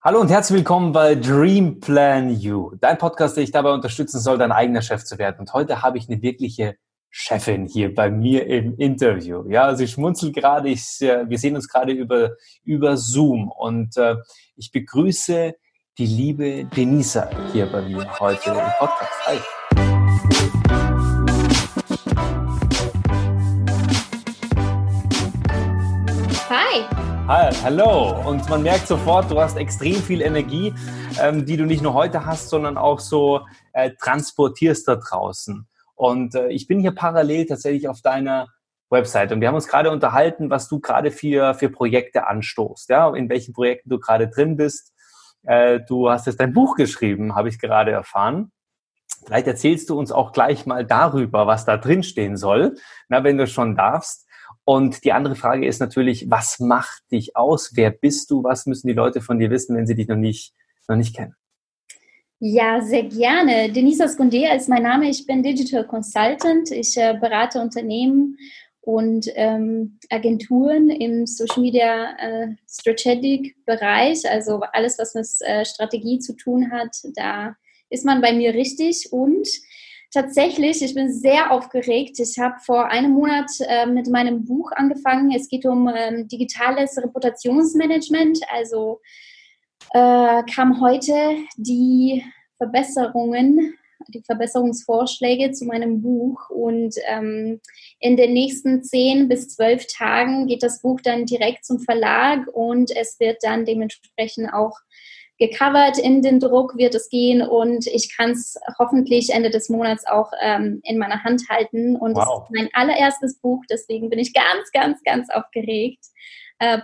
Hallo und herzlich willkommen bei Dream Plan You, dein Podcast, der dich dabei unterstützen soll, dein eigener Chef zu werden. Und heute habe ich eine wirkliche Chefin hier bei mir im Interview. Ja, sie schmunzelt gerade, wir sehen uns gerade über Zoom und ich begrüße die liebe Denisa hier bei mir heute im Podcast. Hi. Hi, hallo. Und man merkt sofort, du hast extrem viel Energie, die du nicht nur heute hast, sondern auch so transportierst da draußen. Und ich bin hier parallel tatsächlich auf deiner Website und wir haben uns gerade unterhalten, was du gerade für Projekte anstoßt, ja, in welchen Projekten du gerade drin bist. Du hast jetzt dein Buch geschrieben, habe ich gerade erfahren. Vielleicht erzählst du uns auch gleich mal darüber, was da drin stehen soll, na, wenn du schon darfst. Und die andere Frage ist natürlich, was macht dich aus? Wer bist du? Was müssen die Leute von dir wissen, wenn sie dich noch nicht kennen? Ja, sehr gerne. Denisa Scundea ist mein Name. Ich bin Digital Consultant. Ich berate Unternehmen und Agenturen im Social Media Strategic Bereich. Also alles, was mit Strategie zu tun hat, da ist man bei mir richtig. Und tatsächlich, ich bin sehr aufgeregt. Ich habe vor einem Monat mit meinem Buch angefangen. Es geht um digitales Reputationsmanagement. Also kamen heute die Verbesserungsvorschläge zu meinem Buch. Und in den nächsten 10 bis 12 Tagen geht das Buch dann direkt zum Verlag und es wird dann dementsprechend auch gecovert, in den Druck wird es gehen und ich kann es hoffentlich Ende des Monats auch in meiner Hand halten. Und wow. Das ist mein allererstes Buch, deswegen bin ich ganz, ganz, ganz aufgeregt.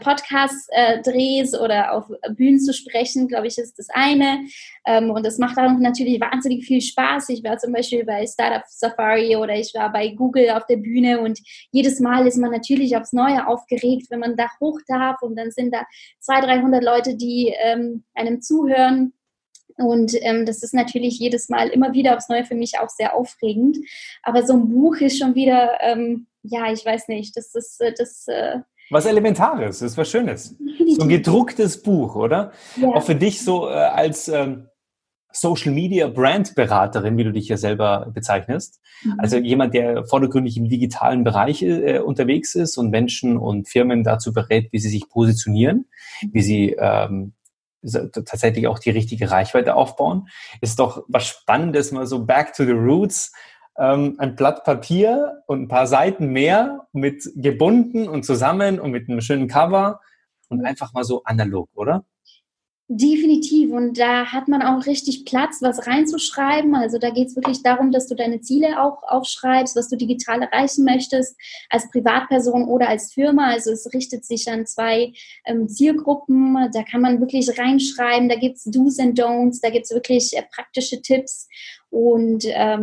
Podcast-Drehs oder auf Bühnen zu sprechen, glaube ich, ist das eine. Und das macht auch natürlich wahnsinnig viel Spaß. Ich war zum Beispiel bei Startup Safari oder ich war bei Google auf der Bühne und jedes Mal ist man natürlich aufs Neue aufgeregt, wenn man da hoch darf und dann sind da 200-300 Leute, die einem zuhören. Und das ist natürlich jedes Mal immer wieder aufs Neue für mich auch sehr aufregend. Aber so ein Buch ist schon wieder, ich weiß nicht, das ist was Elementares, das ist was Schönes. So ein gedrucktes Buch, oder? Ja. Auch für dich so als Social-Media-Brand-Beraterin, wie du dich ja selber bezeichnest. Mhm. Also jemand, der vordergründig im digitalen Bereich unterwegs ist und Menschen und Firmen dazu berät, wie sie sich positionieren, wie sie tatsächlich auch die richtige Reichweite aufbauen. Ist doch was Spannendes, mal so back to the roots, ein Blatt Papier und ein paar Seiten mehr mit gebunden und zusammen und mit einem schönen Cover und einfach mal so analog, oder? Definitiv. Und da hat man auch richtig Platz, was reinzuschreiben. Also da geht es wirklich darum, dass du deine Ziele auch aufschreibst, was du digital erreichen möchtest, als Privatperson oder als Firma. Also es richtet sich an 2 Zielgruppen. Da kann man wirklich reinschreiben. Da gibt es Do's and Don'ts. Da gibt es wirklich praktische Tipps. Und das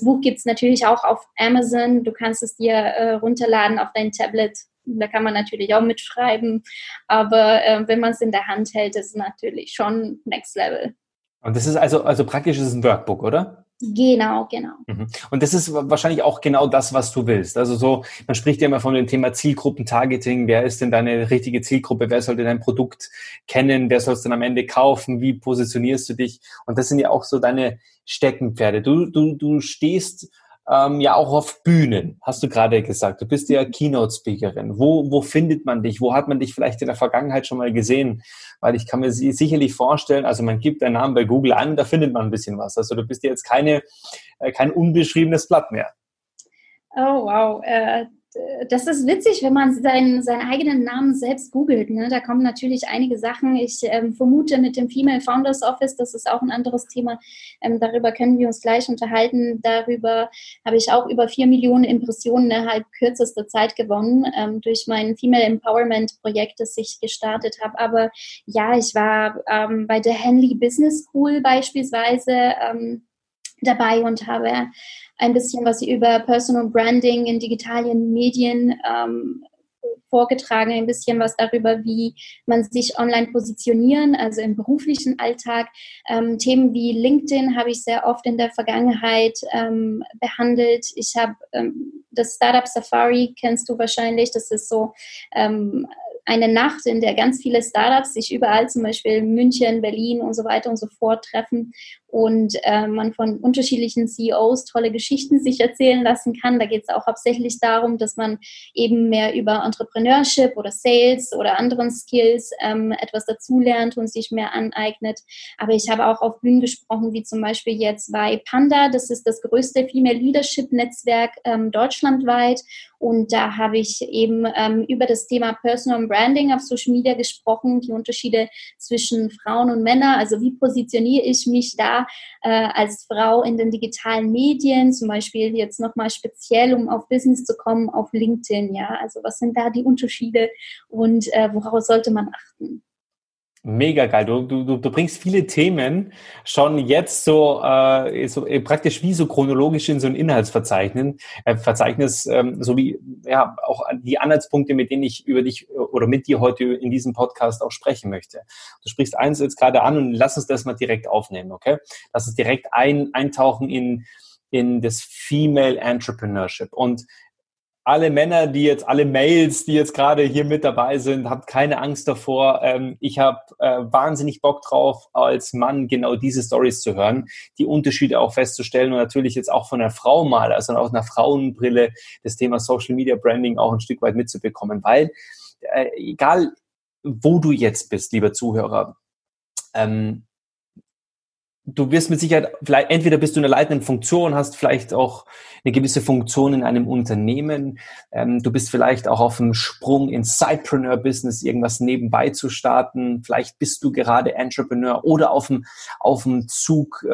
Buch gibt es natürlich auch auf Amazon. Du kannst es dir runterladen auf dein Tablet. Da kann man natürlich auch mitschreiben, aber wenn man es in der Hand hält, ist es natürlich schon Next Level. Und das ist also praktisch ist es ein Workbook, oder? Genau. Mhm. Und das ist wahrscheinlich auch genau das, was du willst. Also so, man spricht ja immer von dem Thema Zielgruppentargeting. Wer ist denn deine richtige Zielgruppe? Wer sollte dein Produkt kennen? Wer soll es dann am Ende kaufen? Wie positionierst du dich? Und das sind ja auch so deine Steckenpferde. Du stehst auch auf Bühnen, hast du gerade gesagt. Du bist ja Keynote-Speakerin. Wo findet man dich? Wo hat man dich vielleicht in der Vergangenheit schon mal gesehen? Weil ich kann mir sicherlich vorstellen, also man gibt deinen Namen bei Google an, da findet man ein bisschen was. Also du bist ja jetzt kein unbeschriebenes Blatt mehr. Oh, wow. Das ist witzig, wenn man seinen eigenen Namen selbst googelt. Ne? Da kommen natürlich einige Sachen. Ich vermute mit dem Female Founders Office, das ist auch ein anderes Thema. Darüber können wir uns gleich unterhalten. Darüber habe ich auch über 4 Millionen Impressionen innerhalb kürzester Zeit gewonnen durch mein Female Empowerment Projekt, das ich gestartet habe. Aber ja, ich war bei der Henley Business School beispielsweise dabei und habe ein bisschen was über Personal Branding in digitalen Medien vorgetragen, ein bisschen was darüber, wie man sich online positionieren, also im beruflichen Alltag. Themen wie LinkedIn habe ich sehr oft in der Vergangenheit behandelt. Ich habe das Startup Safari, kennst du wahrscheinlich, das ist so eine Nacht, in der ganz viele Startups sich überall, zum Beispiel in München, Berlin und so weiter und so fort treffen und man von unterschiedlichen CEOs tolle Geschichten sich erzählen lassen kann. Da geht es auch hauptsächlich darum, dass man eben mehr über Entrepreneurship oder Sales oder anderen Skills etwas dazulernt und sich mehr aneignet. Aber ich habe auch auf Bühnen gesprochen, wie zum Beispiel jetzt bei Panda. Das ist das größte Female Leadership Netzwerk deutschlandweit. Und da habe ich eben über das Thema Personal Branding auf Social Media gesprochen, die Unterschiede zwischen Frauen und Männern. Also wie positioniere ich mich da als Frau in den digitalen Medien, zum Beispiel jetzt nochmal speziell, um auf Business zu kommen, auf LinkedIn. Ja, also was sind da die Unterschiede und worauf sollte man achten? Mega geil. Du bringst viele Themen schon jetzt so praktisch wie so chronologisch in so ein Inhaltsverzeichnis, sowie ja auch die Anhaltspunkte, mit denen ich über dich oder mit dir heute in diesem Podcast auch sprechen möchte. Du sprichst eins jetzt gerade an und lass uns das mal direkt aufnehmen, okay? Lass uns direkt eintauchen in das Female Entrepreneurship. Und alle Männer, alle Males, die jetzt gerade hier mit dabei sind, habt keine Angst davor. Ich habe wahnsinnig Bock drauf, als Mann genau diese Stories zu hören, die Unterschiede auch festzustellen und natürlich jetzt auch von einer Frau mal, also aus einer Frauenbrille, das Thema Social Media Branding auch ein Stück weit mitzubekommen, weil egal, wo du jetzt bist, lieber Zuhörer, du wirst mit Sicherheit, vielleicht entweder bist du in einer leitenden Funktion, hast vielleicht auch eine gewisse Funktion in einem Unternehmen, du bist vielleicht auch auf dem Sprung ins Sidepreneur-Business, irgendwas nebenbei zu starten, vielleicht bist du gerade Entrepreneur oder auf dem Zug,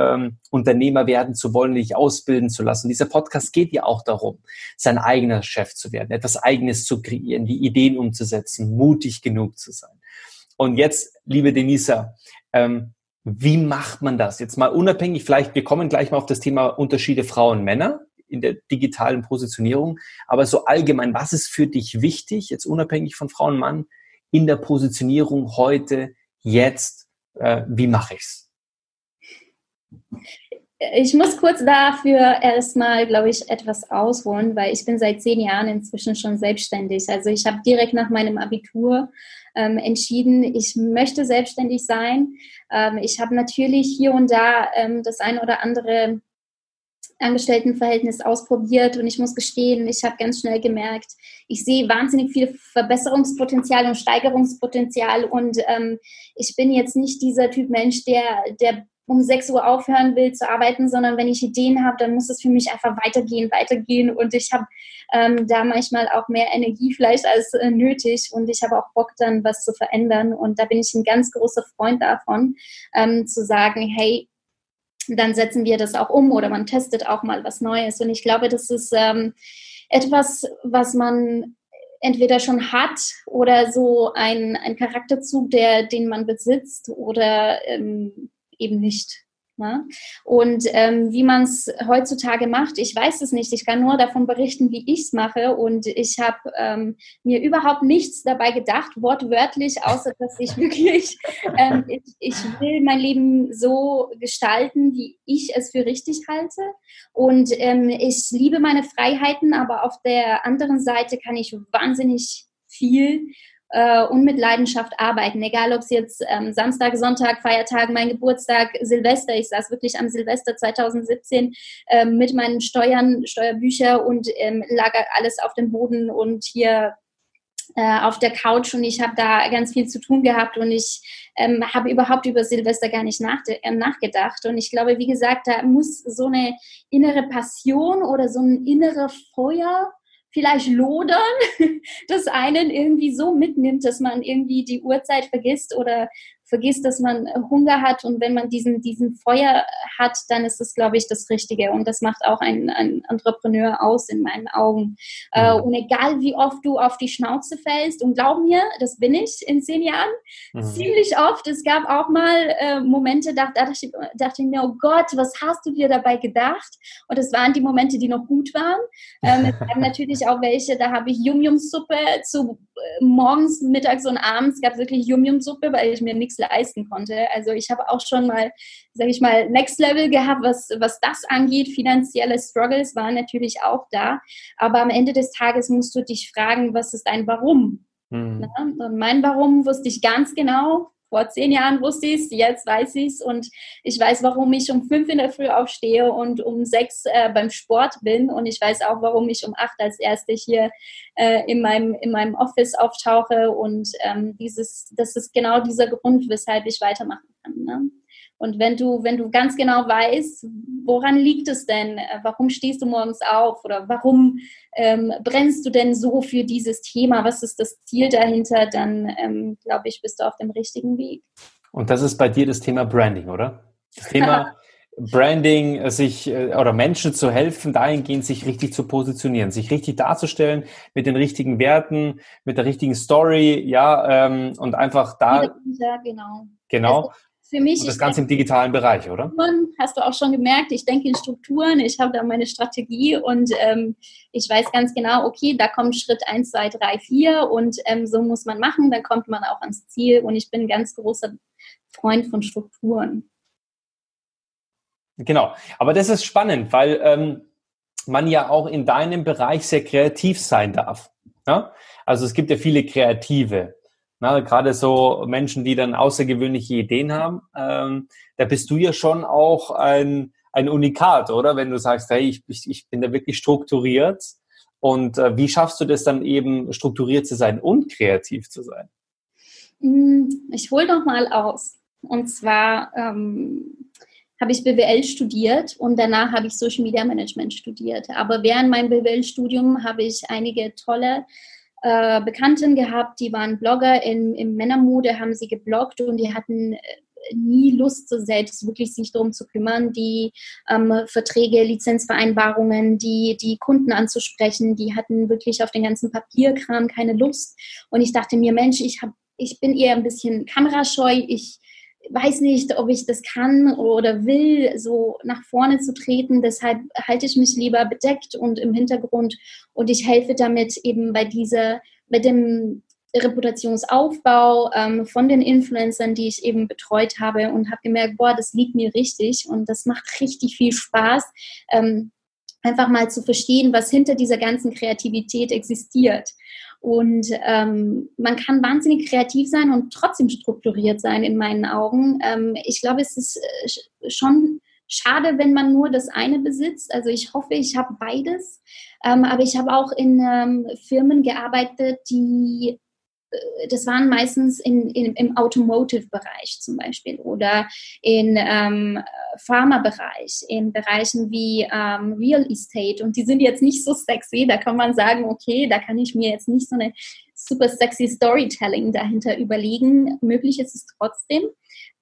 Unternehmer werden zu wollen, dich ausbilden zu lassen. Dieser Podcast geht ja auch darum, sein eigener Chef zu werden, etwas Eigenes zu kreieren, die Ideen umzusetzen, mutig genug zu sein. Und jetzt, liebe Denisa, wie macht man das? Jetzt mal unabhängig, vielleicht, wir kommen gleich mal auf das Thema Unterschiede Frauen und Männer in der digitalen Positionierung, aber so allgemein, was ist für dich wichtig, jetzt unabhängig von Frauen und Mann, in der Positionierung heute, jetzt, wie mache ich's? Ich muss kurz dafür erstmal, glaube ich, etwas ausholen, weil ich bin seit 10 Jahren inzwischen schon selbstständig. Also ich habe direkt nach meinem Abitur entschieden, ich möchte selbstständig sein. Ich habe natürlich hier und da das ein oder andere Angestelltenverhältnis ausprobiert und ich muss gestehen, ich habe ganz schnell gemerkt, ich sehe wahnsinnig viel Verbesserungspotenzial und Steigerungspotenzial und ich bin jetzt nicht dieser Typ Mensch, der um 6 Uhr aufhören will zu arbeiten, sondern wenn ich Ideen habe, dann muss es für mich einfach weitergehen und ich habe da manchmal auch mehr Energie vielleicht als nötig und ich habe auch Bock dann was zu verändern und da bin ich ein ganz großer Freund davon, zu sagen, hey, dann setzen wir das auch um oder man testet auch mal was Neues und ich glaube, das ist etwas, was man entweder schon hat oder so ein Charakterzug, den man besitzt oder eben nicht. Ne? Und wie man es heutzutage macht, ich weiß es nicht. Ich kann nur davon berichten, wie ich es mache. Und ich habe mir überhaupt nichts dabei gedacht, wortwörtlich, außer dass ich wirklich, ich will mein Leben so gestalten, wie ich es für richtig halte. Und ich liebe meine Freiheiten, aber auf der anderen Seite kann ich wahnsinnig viel und mit Leidenschaft arbeiten, egal ob es jetzt Samstag, Sonntag, Feiertag, mein Geburtstag, Silvester, ich saß wirklich am Silvester 2017 mit meinen Steuerbüchern und lag alles auf dem Boden und hier auf der Couch und ich habe da ganz viel zu tun gehabt und ich habe überhaupt über Silvester gar nicht nachgedacht und ich glaube, wie gesagt, da muss so eine innere Passion oder so ein innerer Feuer vielleicht lodern, dass einen irgendwie so mitnimmt, dass man irgendwie die Uhrzeit vergisst oder vergisst, dass man Hunger hat. Und wenn man diesen Feuer hat, dann ist das, glaube ich, das Richtige. Und das macht auch ein Entrepreneur aus in meinen Augen. Und egal, wie oft du auf die Schnauze fällst, und glaub mir, das bin ich in 10 Jahren, ziemlich oft. Es gab auch mal Momente, da dachte ich mir, oh Gott, was hast du dir dabei gedacht? Und das waren die Momente, die noch gut waren. Es gab natürlich auch welche, da habe ich Yum-Yum-Suppe zu morgens, mittags und abends gab es wirklich Yum-Yum-Suppe, weil ich mir nichts leisten konnte. Also ich habe auch schon mal, sage ich mal, Next Level gehabt, was das angeht. Finanzielle Struggles waren natürlich auch da. Aber am Ende des Tages musst du dich fragen, was ist dein Warum? Mhm. Ja, und mein Warum wusste ich ganz genau. Vor 10 Jahren wusste ich es, jetzt weiß ich es und ich weiß, warum ich um 5 in der Früh aufstehe und um 6 beim Sport bin und ich weiß auch, warum ich um 8 als Erste hier in meinem Office auftauche und das ist genau dieser Grund, weshalb ich weitermachen kann. Ne? Und wenn du ganz genau weißt, woran liegt es denn? Warum stehst du morgens auf? Oder warum brennst du denn so für dieses Thema? Was ist das Ziel dahinter? Dann, glaube ich, bist du auf dem richtigen Weg. Und das ist bei dir das Thema Branding, oder? Das Thema Branding, sich oder Menschen zu helfen, dahingehend sich richtig zu positionieren, sich richtig darzustellen mit den richtigen Werten, mit der richtigen Story, ja, und einfach da... Ja, genau. Also, für mich, und das Ganze im digitalen Bereich, oder? Hast du auch schon gemerkt, ich denke in Strukturen, ich habe da meine Strategie und ich weiß ganz genau, okay, da kommt Schritt 1, 2, 3, 4 und so muss man machen, dann kommt man auch ans Ziel und ich bin ein ganz großer Freund von Strukturen. Genau, aber das ist spannend, weil man ja auch in deinem Bereich sehr kreativ sein darf. Ja? Also es gibt ja viele Kreative. Na, gerade so Menschen, die dann außergewöhnliche Ideen haben, da bist du ja schon auch ein Unikat, oder? Wenn du sagst, hey, ich bin da wirklich strukturiert. Und wie schaffst du das dann eben, strukturiert zu sein und kreativ zu sein? Ich hole doch mal aus. Und zwar habe ich BWL studiert und danach habe ich Social Media Management studiert. Aber während meinem BWL-Studium habe ich einige tolle Bekannten gehabt, die waren Blogger im Männermode, haben sie gebloggt und die hatten nie Lust, so selbst wirklich sich darum zu kümmern, die Verträge, Lizenzvereinbarungen, die Kunden anzusprechen, die hatten wirklich auf den ganzen Papierkram keine Lust und ich dachte mir, Mensch, ich bin eher ein bisschen kamerascheu, ich weiß nicht, ob ich das kann oder will, so nach vorne zu treten. Deshalb halte ich mich lieber bedeckt und im Hintergrund. Und ich helfe damit eben bei dem Reputationsaufbau von den Influencern, die ich eben betreut habe und habe gemerkt, boah, das liegt mir richtig und das macht richtig viel Spaß, einfach mal zu verstehen, was hinter dieser ganzen Kreativität existiert. Und man kann wahnsinnig kreativ sein und trotzdem strukturiert sein, in meinen Augen. Ich glaube, es ist schon schade, wenn man nur das eine besitzt. Also ich hoffe, ich habe beides. Aber ich habe auch in Firmen gearbeitet, die... Das waren meistens im Automotive-Bereich zum Beispiel oder im Pharma-Bereich, in Bereichen wie Real Estate. Und die sind jetzt nicht so sexy. Da kann man sagen, okay, da kann ich mir jetzt nicht so eine super sexy Storytelling dahinter überlegen. Möglich ist es trotzdem.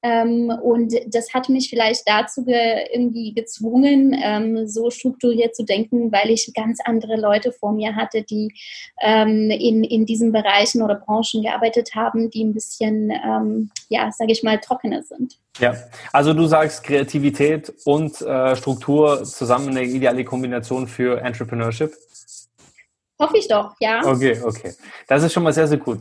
Und das hat mich vielleicht dazu irgendwie gezwungen, so strukturiert zu denken, weil ich ganz andere Leute vor mir hatte, die in diesen Bereichen oder Branchen gearbeitet haben, die ein bisschen, sage ich mal, trockener sind. Ja, also du sagst, Kreativität und Struktur zusammen eine ideale Kombination für Entrepreneurship? Hoffe ich doch, ja. Okay. Das ist schon mal sehr, sehr gut.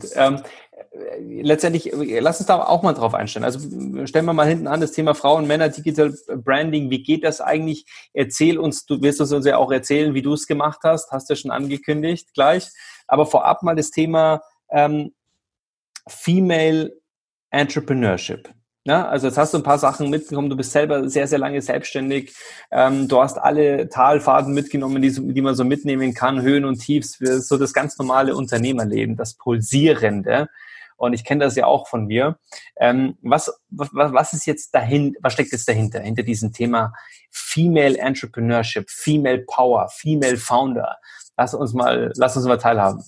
Letztendlich, lass uns da auch mal drauf einstellen. Also stellen wir mal hinten an, das Thema Frauen, Männer, Digital Branding, wie geht das eigentlich? Erzähl uns, du wirst uns ja auch erzählen, wie du es gemacht hast, hast du ja schon angekündigt gleich, aber vorab mal das Thema Female Entrepreneurship. Ja, also jetzt hast du ein paar Sachen mitgenommen, du bist selber sehr, sehr lange selbstständig, du hast alle Talfahrten mitgenommen, die man so mitnehmen kann, Höhen und Tiefs, so das ganz normale Unternehmerleben, das Pulsierende. Und ich kenne das ja auch von mir. Was steckt jetzt dahinter? Hinter diesem Thema Female Entrepreneurship, Female Power, Female Founder. Lass uns mal teilhaben.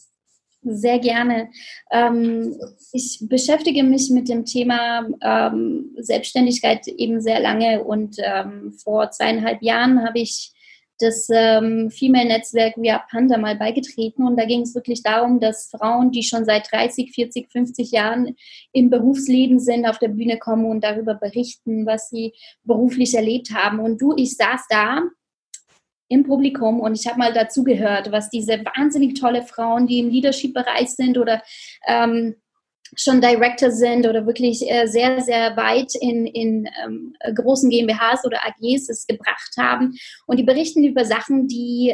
Sehr gerne. Ich beschäftige mich mit dem Thema Selbstständigkeit eben sehr lange und vor 2,5 Jahren habe ich das Female-Netzwerk We Are Panda mal beigetreten und da ging es wirklich darum, dass Frauen, die schon seit 30, 40, 50 Jahren im Berufsleben sind, auf der Bühne kommen und darüber berichten, was sie beruflich erlebt haben. Und ich saß da im Publikum und ich habe mal dazu gehört, was diese wahnsinnig tolle Frauen, die im Leadership-Bereich sind oder schon Director sind oder wirklich sehr, sehr weit in großen GmbHs oder AGs es gebracht haben. Und die berichten über Sachen, die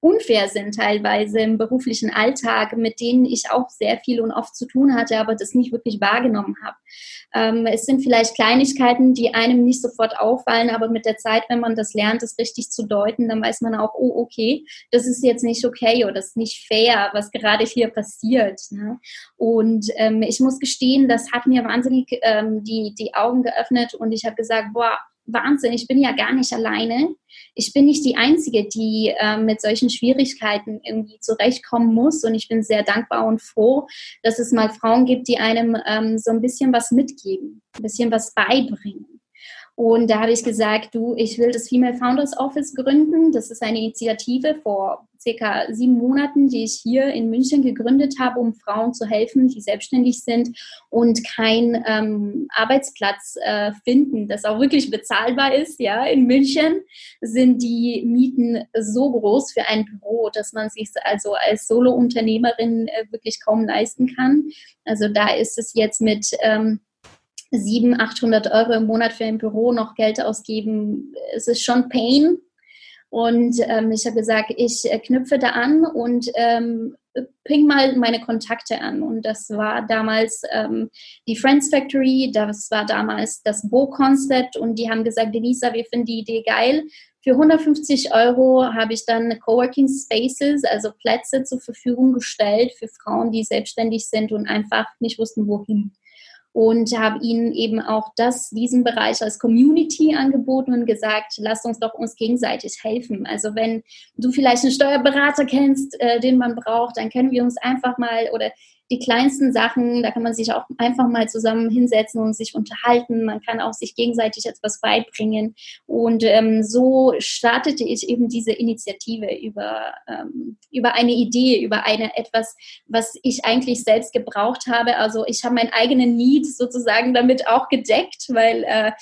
unfair sind teilweise im beruflichen Alltag, mit denen ich auch sehr viel und oft zu tun hatte, aber das nicht wirklich wahrgenommen habe. Es sind vielleicht Kleinigkeiten, die einem nicht sofort auffallen, aber mit der Zeit, wenn man das lernt, das richtig zu deuten, dann weiß man auch, oh, okay, das ist jetzt nicht okay oder das ist nicht fair, was gerade hier passiert. Ne? Und ich muss gestehen, das hat mir wahnsinnig die Augen geöffnet und ich habe gesagt, boah, Wahnsinn, ich bin ja gar nicht alleine. Ich bin nicht die Einzige, die mit solchen Schwierigkeiten irgendwie zurechtkommen muss. Und ich bin sehr dankbar und froh, dass es mal Frauen gibt, die einem so ein bisschen was mitgeben, ein bisschen was beibringen. Und da habe ich gesagt, du, ich will das Female Founders Office gründen. Das ist eine Initiative vor circa 7 Monaten, die ich hier in München gegründet habe, um Frauen zu helfen, die selbstständig sind und keinen Arbeitsplatz finden, das auch wirklich bezahlbar ist. Ja, in München sind die Mieten so groß für ein Büro, dass man sich also als Solo-Unternehmerin wirklich kaum leisten kann. Also da ist es jetzt mit 700-800 € im Monat für ein Büro noch Geld ausgeben, es ist schon Pain. Und ich habe gesagt, ich knüpfe da an und ping mal meine Kontakte an. Und das war damals die Friends Factory, das war damals das Bo-Concept. Und die haben gesagt, Denisa, wir finden die Idee geil. Für 150 € habe ich dann Coworking Spaces, also Plätze zur Verfügung gestellt für Frauen, die selbstständig sind und einfach nicht wussten, wohin. Und habe ihnen eben auch diesen Bereich als Community angeboten und gesagt, lasst uns doch uns gegenseitig helfen. Also wenn du vielleicht einen Steuerberater kennst, den man braucht, dann können wir uns einfach mal, oder die kleinsten Sachen, da kann man sich auch einfach mal zusammen hinsetzen und sich unterhalten. Man kann auch sich gegenseitig etwas beibringen. Und so startete ich eben diese Initiative über eine Idee, über etwas, was ich eigentlich selbst gebraucht habe. Also ich habe meinen eigenen Need sozusagen damit auch gedeckt, weil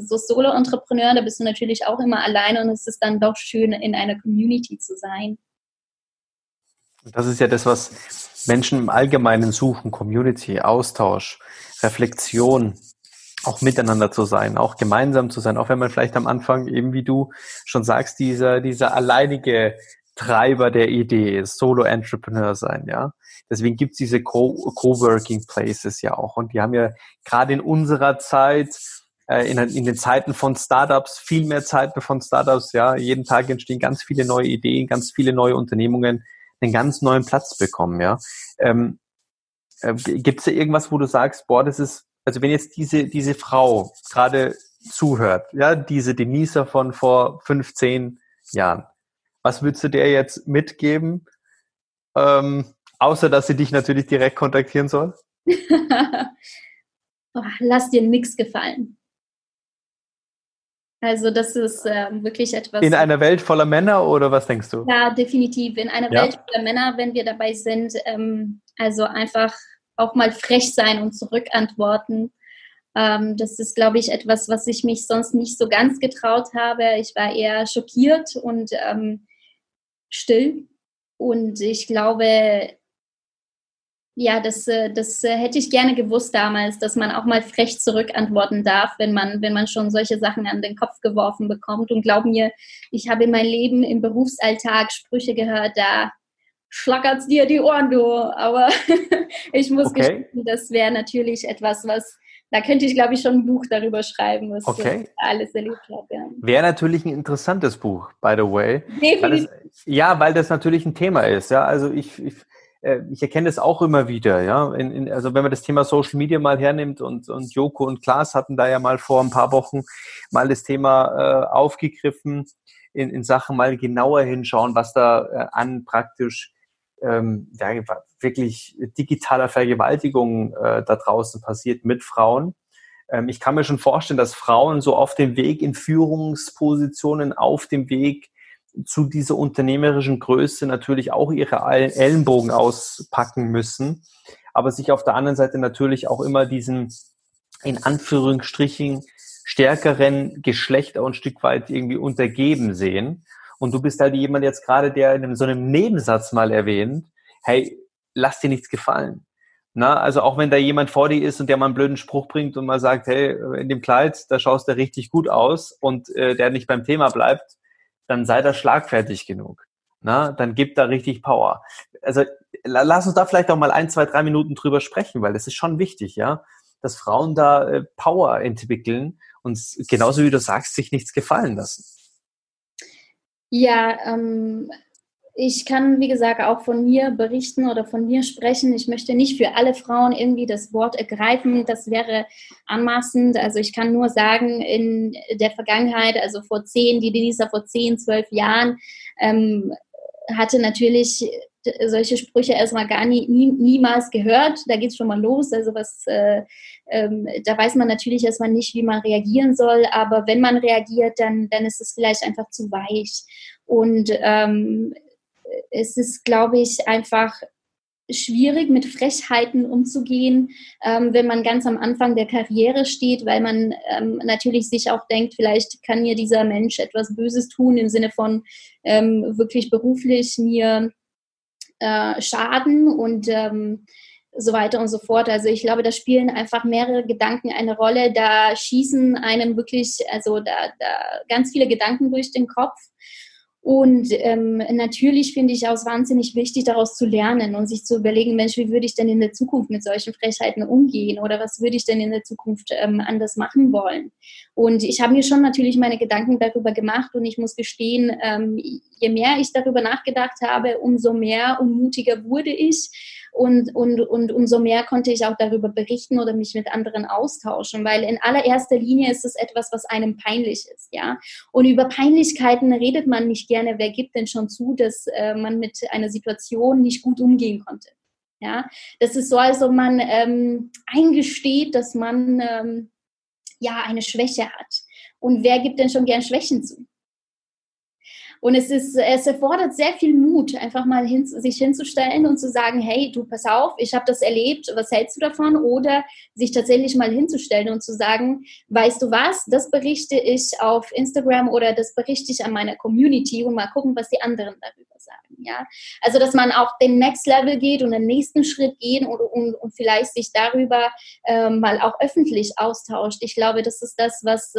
so Solo-Entrepreneur, da bist du natürlich auch immer alleine und es ist dann doch schön, in einer Community zu sein. Das ist ja das, was Menschen im Allgemeinen suchen: Community, Austausch, Reflexion, auch miteinander zu sein, auch gemeinsam zu sein, auch wenn man vielleicht am Anfang eben, wie du schon sagst, dieser alleinige Treiber der Idee ist, Solo-Entrepreneur sein, ja. Deswegen gibt's diese Coworking Places ja auch, und die haben ja gerade in unserer Zeit, in den Zeiten von Startups, viel mehr Zeiten von Startups, ja, jeden Tag entstehen ganz viele neue Ideen, ganz viele neue Unternehmungen, einen ganz neuen Platz bekommen, ja. Gibt es da irgendwas, wo du sagst, boah, das ist, also wenn jetzt diese Frau gerade zuhört, ja, diese Denisa von vor 15 Jahren, was würdest du der jetzt mitgeben, außer dass sie dich natürlich direkt kontaktieren soll? Oh, lass dir nichts gefallen. Also das ist wirklich etwas... In einer Welt voller Männer, oder was denkst du? Ja, definitiv. In einer Welt voller Männer, wenn wir dabei sind, also einfach auch mal frech sein und zurückantworten. Das ist, glaube ich, etwas, was ich mich sonst nicht so ganz getraut habe. Ich war eher schockiert und still. Und ich glaube... Ja, das hätte ich gerne gewusst damals, dass man auch mal frech zurückantworten darf, wenn man schon solche Sachen an den Kopf geworfen bekommt. Und glaub mir, ich habe in meinem Leben im Berufsalltag Sprüche gehört, da schlackert's dir die Ohren, du. Aber ich muss gestehen, das wäre natürlich etwas, was... Da könnte ich, glaube ich, schon ein Buch darüber schreiben, was ich alles erlebt habe. Ja. Wäre natürlich ein interessantes Buch, by the way. Definitiv. Weil das natürlich ein Thema ist. Ja, also ich erkenne das auch immer wieder, ja. Also wenn man das Thema Social Media mal hernimmt, und Joko und Klaas hatten da ja mal vor ein paar Wochen mal das Thema aufgegriffen, in Sachen mal genauer hinschauen, was da an praktisch wirklich digitaler Vergewaltigung da draußen passiert mit Frauen. Ich kann mir schon vorstellen, dass Frauen so auf dem Weg in Führungspositionen, auf dem Weg zu dieser unternehmerischen Größe natürlich auch ihre Ellenbogen auspacken müssen, aber sich auf der anderen Seite natürlich auch immer diesem, in Anführungsstrichen, stärkeren Geschlecht auch ein Stück weit irgendwie untergeben sehen. Und du bist halt jemand jetzt gerade, der in so einem Nebensatz mal erwähnt, hey, lass dir nichts gefallen. Na, also auch wenn da jemand vor dir ist und der mal einen blöden Spruch bringt und mal sagt, hey, in dem Kleid, da schaust du richtig gut aus, und der nicht beim Thema bleibt, dann sei das schlagfertig genug. Na, dann gibt da richtig Power. Also lass uns da vielleicht auch mal 1, 2, 3 Minuten drüber sprechen, weil das ist schon wichtig, ja, dass Frauen da Power entwickeln und genauso wie du sagst, sich nichts gefallen lassen. Ja, ich kann, wie gesagt, auch von mir berichten oder von mir sprechen. Ich möchte nicht für alle Frauen irgendwie das Wort ergreifen. Das wäre anmaßend. Also ich kann nur sagen, in der Vergangenheit, also die Denisa vor 10, 12 Jahren, hatte natürlich solche Sprüche erstmal gar niemals gehört. Da geht es schon mal los. Also da weiß man natürlich erstmal nicht, wie man reagieren soll. Aber wenn man reagiert, dann ist es vielleicht einfach zu weich. Und es ist, glaube ich, einfach schwierig, mit Frechheiten umzugehen, wenn man ganz am Anfang der Karriere steht, weil man natürlich sich auch denkt, vielleicht kann mir dieser Mensch etwas Böses tun, im Sinne von wirklich beruflich mir schaden und so weiter und so fort. Also ich glaube, da spielen einfach mehrere Gedanken eine Rolle. Da schießen einem wirklich, also da ganz viele Gedanken durch den Kopf. Und natürlich finde ich auch wahnsinnig wichtig, daraus zu lernen und sich zu überlegen, Mensch, wie würde ich denn in der Zukunft mit solchen Frechheiten umgehen oder was würde ich denn in der Zukunft anders machen wollen? Und ich habe mir schon natürlich meine Gedanken darüber gemacht und ich muss gestehen, je mehr ich darüber nachgedacht habe, umso mehr und mutiger wurde ich. Und umso mehr konnte ich auch darüber berichten oder mich mit anderen austauschen, weil in allererster Linie ist es etwas, was einem peinlich ist, ja. Und über Peinlichkeiten redet man nicht gerne. Wer gibt denn schon zu, dass man mit einer Situation nicht gut umgehen konnte, ja? Das ist so, als ob man eingesteht, dass man eine Schwäche hat. Und wer gibt denn schon gern Schwächen zu? Und es erfordert sehr viel Mut, einfach mal sich hinzustellen und zu sagen, hey, du, pass auf, ich habe das erlebt, was hältst du davon? Oder sich tatsächlich mal hinzustellen und zu sagen, weißt du was, das berichte ich auf Instagram oder das berichte ich an meiner Community und mal gucken, was die anderen darüber sagen. Ja? Also, dass man auch den Next Level geht und den nächsten Schritt gehen und vielleicht sich darüber mal auch öffentlich austauscht. Ich glaube, das ist das, was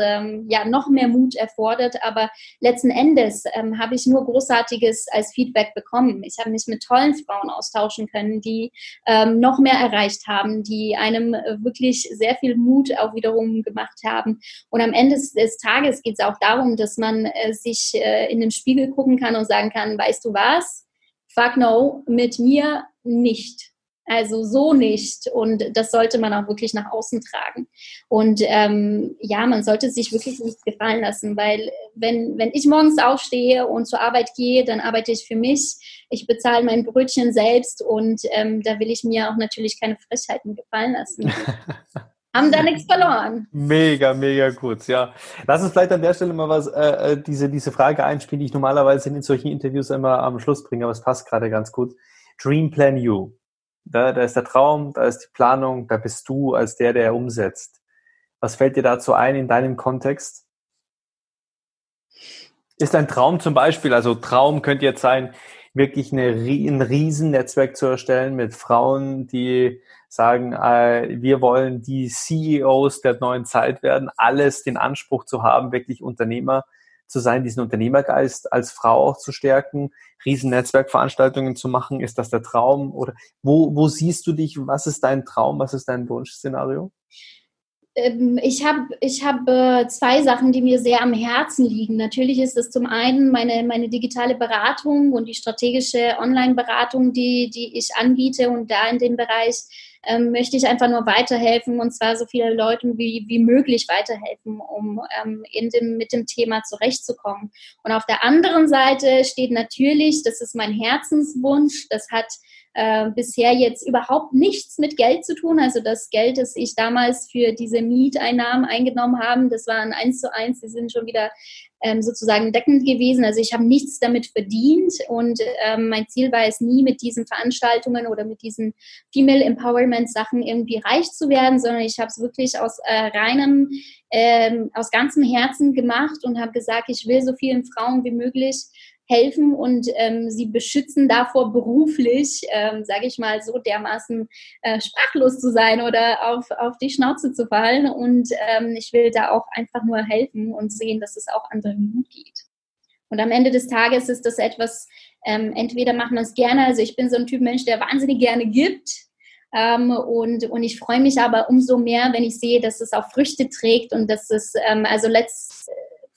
noch mehr Mut erfordert, aber letzten Endes habe ich nur Großartiges als Feedback bekommen. Ich habe mich mit tollen Frauen austauschen können, die noch mehr erreicht haben, die einem wirklich sehr viel Mut auch wiederum gemacht haben. Und am Ende des Tages geht es auch darum, dass man sich in den Spiegel gucken kann und sagen kann, weißt du was? Fuck no, mit mir nicht. Also so nicht. Und das sollte man auch wirklich nach außen tragen. Und man sollte sich wirklich nichts gefallen lassen, weil wenn ich morgens aufstehe und zur Arbeit gehe, dann arbeite ich für mich. Ich bezahle mein Brötchen selbst und da will ich mir auch natürlich keine Frechheiten gefallen lassen. Haben da nichts verloren. Mega, mega gut, ja. Lass uns vielleicht an der Stelle mal was diese Frage einspielen, die ich normalerweise in solchen Interviews immer am Schluss bringe, aber es passt gerade ganz gut. Dream Plan You. Da ist der Traum, da ist die Planung, da bist du als der umsetzt. Was fällt dir dazu ein in deinem Kontext? Ist ein Traum zum Beispiel, also Traum könnte jetzt sein, wirklich ein Riesennetzwerk zu erstellen mit Frauen, die sagen, wir wollen die CEOs der neuen Zeit werden, alles den Anspruch zu haben, wirklich Unternehmer zu sein, diesen Unternehmergeist als Frau auch zu stärken, Riesennetzwerkveranstaltungen zu machen, ist das der Traum? Oder wo siehst du dich, was ist dein Traum, was ist dein Wunschszenario? Ich habe zwei Sachen, die mir sehr am Herzen liegen. Natürlich ist es zum einen meine digitale Beratung und die strategische Online-Beratung, die ich anbiete, und da in dem Bereich möchte ich einfach nur weiterhelfen, und zwar so vielen Leuten wie möglich weiterhelfen, um mit dem Thema zurechtzukommen. Und auf der anderen Seite steht natürlich, das ist mein Herzenswunsch, das hat bisher jetzt überhaupt nichts mit Geld zu tun. Also das Geld, das ich damals für diese Mieteinnahmen eingenommen habe, das waren 1:1, die sind schon wieder sozusagen deckend gewesen. Also ich habe nichts damit verdient, und mein Ziel war es nie, mit diesen Veranstaltungen oder mit diesen Female Empowerment Sachen irgendwie reich zu werden, sondern ich habe es wirklich aus aus ganzem Herzen gemacht und habe gesagt, ich will so vielen Frauen wie möglich helfen und sie beschützen davor, beruflich, sage ich mal, so dermaßen sprachlos zu sein oder auf die Schnauze zu fallen. Und ich will da auch einfach nur helfen und sehen, dass es auch anderen gut geht. Und am Ende des Tages ist das etwas, Entweder machen wir es gerne, also ich bin so ein Typ Mensch, der wahnsinnig gerne gibt, und ich freue mich aber umso mehr, wenn ich sehe, dass es auch Früchte trägt und dass es,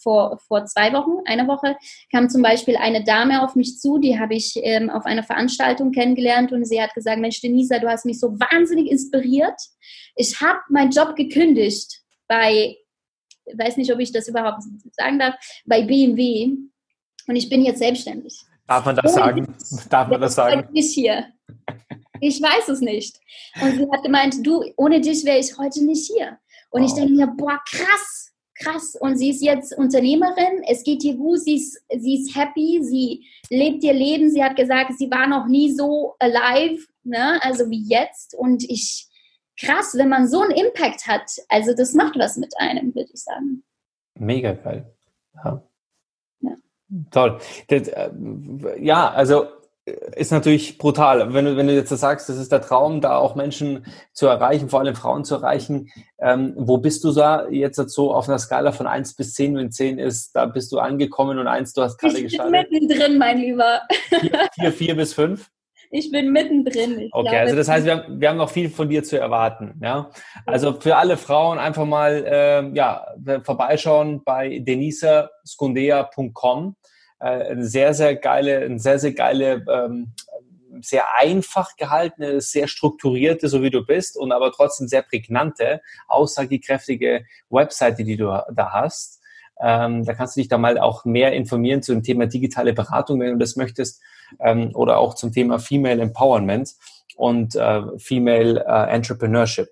vor 2 Wochen, einer Woche, kam zum Beispiel eine Dame auf mich zu, die habe ich auf einer Veranstaltung kennengelernt und sie hat gesagt, Mensch Denisa, du hast mich so wahnsinnig inspiriert, ich habe meinen Job gekündigt bei, ich weiß nicht, ob ich das überhaupt sagen darf, bei BMW und ich bin jetzt selbstständig. Darf man das sagen? Darf man das sagen? Ich bin hier. Ich weiß es nicht. Und sie hat gemeint, du, ohne dich wäre ich heute nicht hier. Und ich denke mir, boah, krass. Und sie ist jetzt Unternehmerin, es geht ihr gut, sie ist happy, sie lebt ihr Leben. Sie hat gesagt, sie war noch nie so alive, ne? Also wie jetzt. Und krass, wenn man so einen Impact hat, also das macht was mit einem, würde ich sagen. Mega geil. Ja. Toll. Das, ja, also ist natürlich brutal. Wenn du jetzt das sagst, das ist der Traum, da auch Menschen zu erreichen, vor allem Frauen zu erreichen. Wo bist du da jetzt so auf einer Skala von 1 bis 10, wenn 10 ist, da bist du angekommen und 1, du hast gerade gestartet? Ich bin mittendrin, mein Lieber. 4 bis 5? Ich bin mittendrin. Okay, also das heißt, wir haben noch viel von dir zu erwarten. Ja? Also für alle Frauen einfach mal vorbeischauen bei denisascundea.com. Eine sehr, sehr geile, sehr einfach gehaltene, sehr strukturierte, so wie du bist, und aber trotzdem sehr prägnante, aussagekräftige Webseite, die du da hast. Da kannst du dich da mal auch mehr informieren zu dem Thema digitale Beratung, wenn du das möchtest, oder auch zum Thema Female Empowerment und Female Entrepreneurship.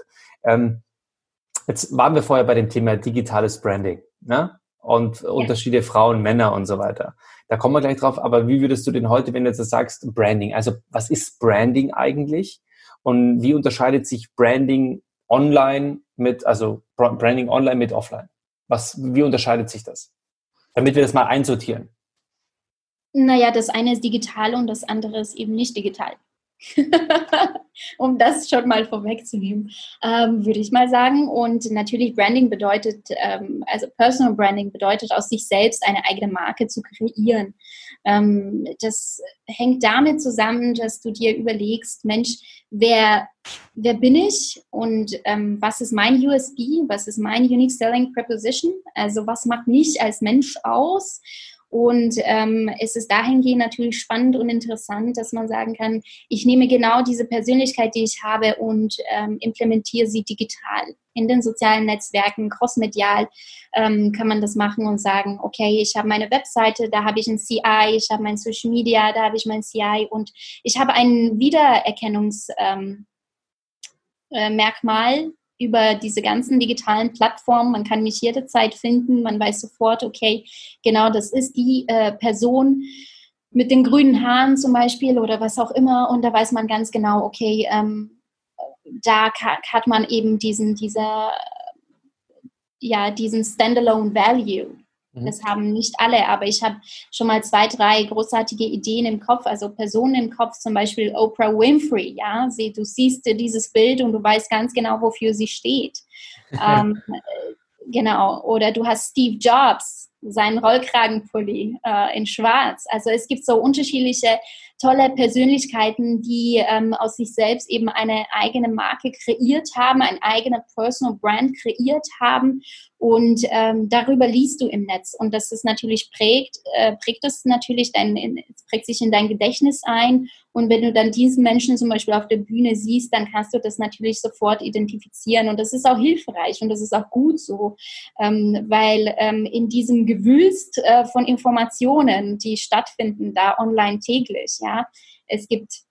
Jetzt waren wir vorher bei dem Thema digitales Branding, ne? Und Unterschiede Frauen, Männer und so weiter. Da kommen wir gleich drauf, aber wie würdest du denn heute, wenn du jetzt sagst, Branding, also was ist Branding eigentlich und wie unterscheidet sich Branding online mit offline? Wie unterscheidet sich das? Damit wir das mal einsortieren. Naja, das eine ist digital und das andere ist eben nicht digital. Um das schon mal vorwegzunehmen, würde ich mal sagen. Und natürlich Branding bedeutet, Personal Branding bedeutet, aus sich selbst eine eigene Marke zu kreieren. Das hängt damit zusammen, dass du dir überlegst, Mensch, wer bin ich und was ist mein USP, was ist mein Unique Selling Proposition, also was macht mich als Mensch aus? Und es ist dahingehend natürlich spannend und interessant, dass man sagen kann, ich nehme genau diese Persönlichkeit, die ich habe und implementiere sie digital. In den sozialen Netzwerken, crossmedial kann man das machen und sagen, okay, ich habe meine Webseite, da habe ich ein CI, ich habe mein Social Media, da habe ich mein CI und ich habe ein Wiedererkennungsmerkmal über diese ganzen digitalen Plattformen. Man kann mich jederzeit finden. Man weiß sofort, okay, genau, das ist die Person mit den grünen Haaren zum Beispiel oder was auch immer. Und da weiß man ganz genau, okay, da hat man eben diesen Standalone Value. Das haben nicht alle, aber ich habe schon mal 2, 3 großartige Ideen im Kopf, also Personen im Kopf, zum Beispiel Oprah Winfrey, ja, du siehst dieses Bild und du weißt ganz genau, wofür sie steht. Genau, oder du hast Steve Jobs, seinen Rollkragenpulli in schwarz. Also es gibt so unterschiedliche tolle Persönlichkeiten, die aus sich selbst eben eine eigene Marke kreiert haben, ein eigener Personal Brand kreiert haben und darüber liest du im Netz und das ist natürlich prägt sich in dein Gedächtnis ein und wenn du dann diesen Menschen zum Beispiel auf der Bühne siehst, dann kannst du das natürlich sofort identifizieren und das ist auch hilfreich und das ist auch gut so, weil in diesem Gewühlst von Informationen, die stattfinden da online täglich, ja, es gibt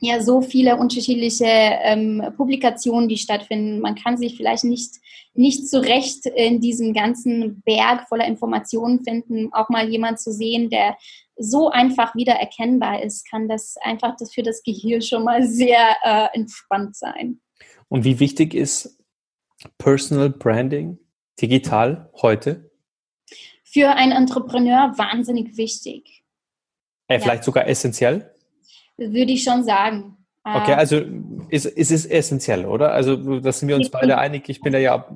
ja so viele unterschiedliche Publikationen, die stattfinden. Man kann sich vielleicht nicht zurecht in diesem ganzen Berg voller Informationen finden. Auch mal jemand zu sehen, der so einfach wieder erkennbar ist, kann das einfach für das Gehirn schon mal sehr entspannt sein. Und wie wichtig ist Personal Branding digital heute? Für einen Entrepreneur wahnsinnig wichtig. Vielleicht sogar essentiell? Würde ich schon sagen. Okay, also ist essentiell, oder? Also, da sind wir uns beide einig. Ich bin da ja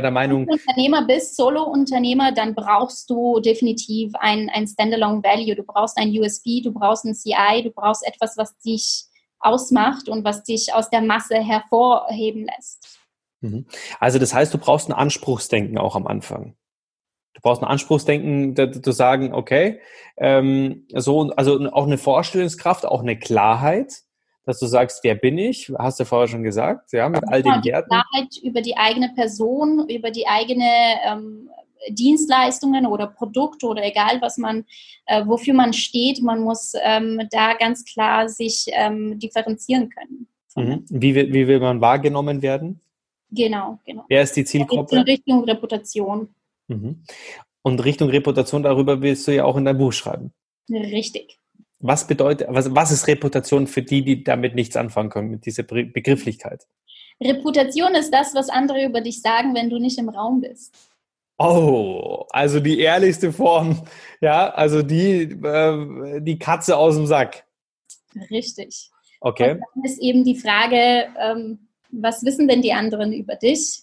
der Meinung. Wenn du Unternehmer bist, Solo-Unternehmer, dann brauchst du definitiv ein Standalone-Value. Du brauchst ein USB, du brauchst ein CI, du brauchst etwas, was dich ausmacht und was dich aus der Masse hervorheben lässt. Also, das heißt, du brauchst ein Anspruchsdenken auch am Anfang. Du brauchst ein Anspruchsdenken, zu sagen, okay, also auch eine Vorstellungskraft, auch eine Klarheit, dass du sagst, wer bin ich? Hast du vorher schon gesagt, ja, mit all den Werten. Klarheit über die eigene Person, über die eigene Dienstleistungen oder Produkte oder egal, was man, wofür man steht. Man muss da ganz klar sich differenzieren können. Mhm. Wie will man wahrgenommen werden? Genau. Wer ist die Zielgruppe? In Richtung Reputation. Und Richtung Reputation, darüber willst du ja auch in deinem Buch schreiben. Richtig. Was bedeutet, was ist Reputation für die, die damit nichts anfangen können, mit dieser Begrifflichkeit? Reputation ist das, was andere über dich sagen, wenn du nicht im Raum bist. Oh, also die ehrlichste Form, ja, also die Katze aus dem Sack. Richtig. Okay. Und dann ist eben die Frage, was wissen denn die anderen über dich?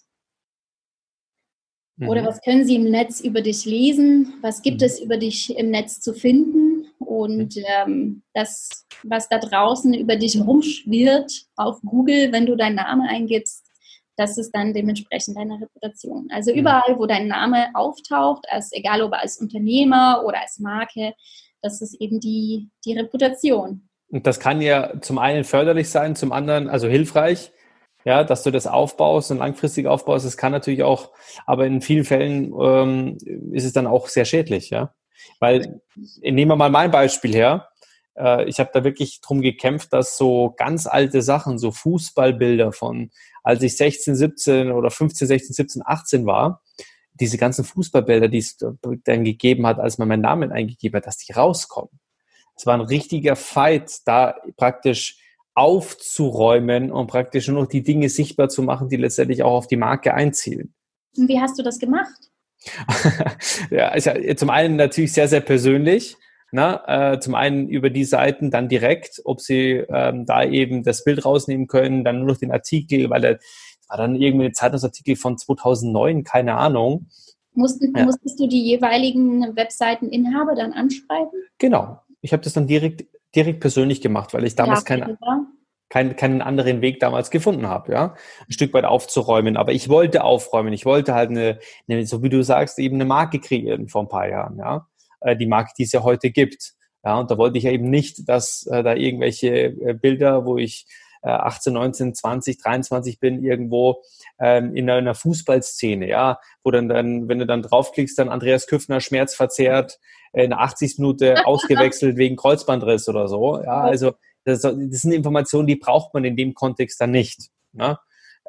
Oder was können sie im Netz über dich lesen? Was gibt es über dich im Netz zu finden? Und das, was da draußen über dich rumschwirrt auf Google, wenn du deinen Namen eingibst, das ist dann dementsprechend deine Reputation. Also überall, wo dein Name auftaucht, egal ob als Unternehmer oder als Marke, das ist eben die Reputation. Und das kann ja zum einen förderlich sein, zum anderen also hilfreich. Ja, dass du das aufbaust und langfristig aufbaust, das kann natürlich auch, aber in vielen Fällen ist es dann auch sehr schädlich, ja. Weil, nehmen wir mal mein Beispiel her, ich habe da wirklich drum gekämpft, dass so ganz alte Sachen, so Fußballbilder von, als ich 16, 17 oder 15, 16, 17, 18 war, diese ganzen Fußballbilder, die es dann gegeben hat, als man meinen Namen eingegeben hat, dass die rauskommen. Es war ein richtiger Fight, da praktisch aufzuräumen und praktisch nur noch die Dinge sichtbar zu machen, die letztendlich auch auf die Marke einzielen. Und wie hast du das gemacht? Ja, zum einen natürlich sehr, sehr persönlich. Zum einen über die Seiten dann direkt, ob sie da eben das Bild rausnehmen können, dann nur noch den Artikel, weil das war dann irgendwie ein Zeitungsartikel von 2009, keine Ahnung. Musstest du die jeweiligen Webseiteninhaber dann anschreiben? Genau. Ich habe das dann direkt persönlich gemacht, weil ich damals keinen anderen Weg damals gefunden habe, ja, ein Stück weit aufzuräumen. Aber ich wollte aufräumen. Ich wollte halt eine, so wie du sagst, eben eine Marke kreieren vor ein paar Jahren, ja, die Marke, die es ja heute gibt. Ja, und da wollte ich ja eben nicht, dass da irgendwelche Bilder, wo ich 18, 19, 20, 23 bin, irgendwo in einer Fußballszene, ja, wo dann, wenn du dann draufklickst, dann Andreas Küffner schmerzverzerrt in der 80. Minute ausgewechselt wegen Kreuzbandriss oder so. Ja, also das sind Informationen, die braucht man in dem Kontext dann nicht. Ne?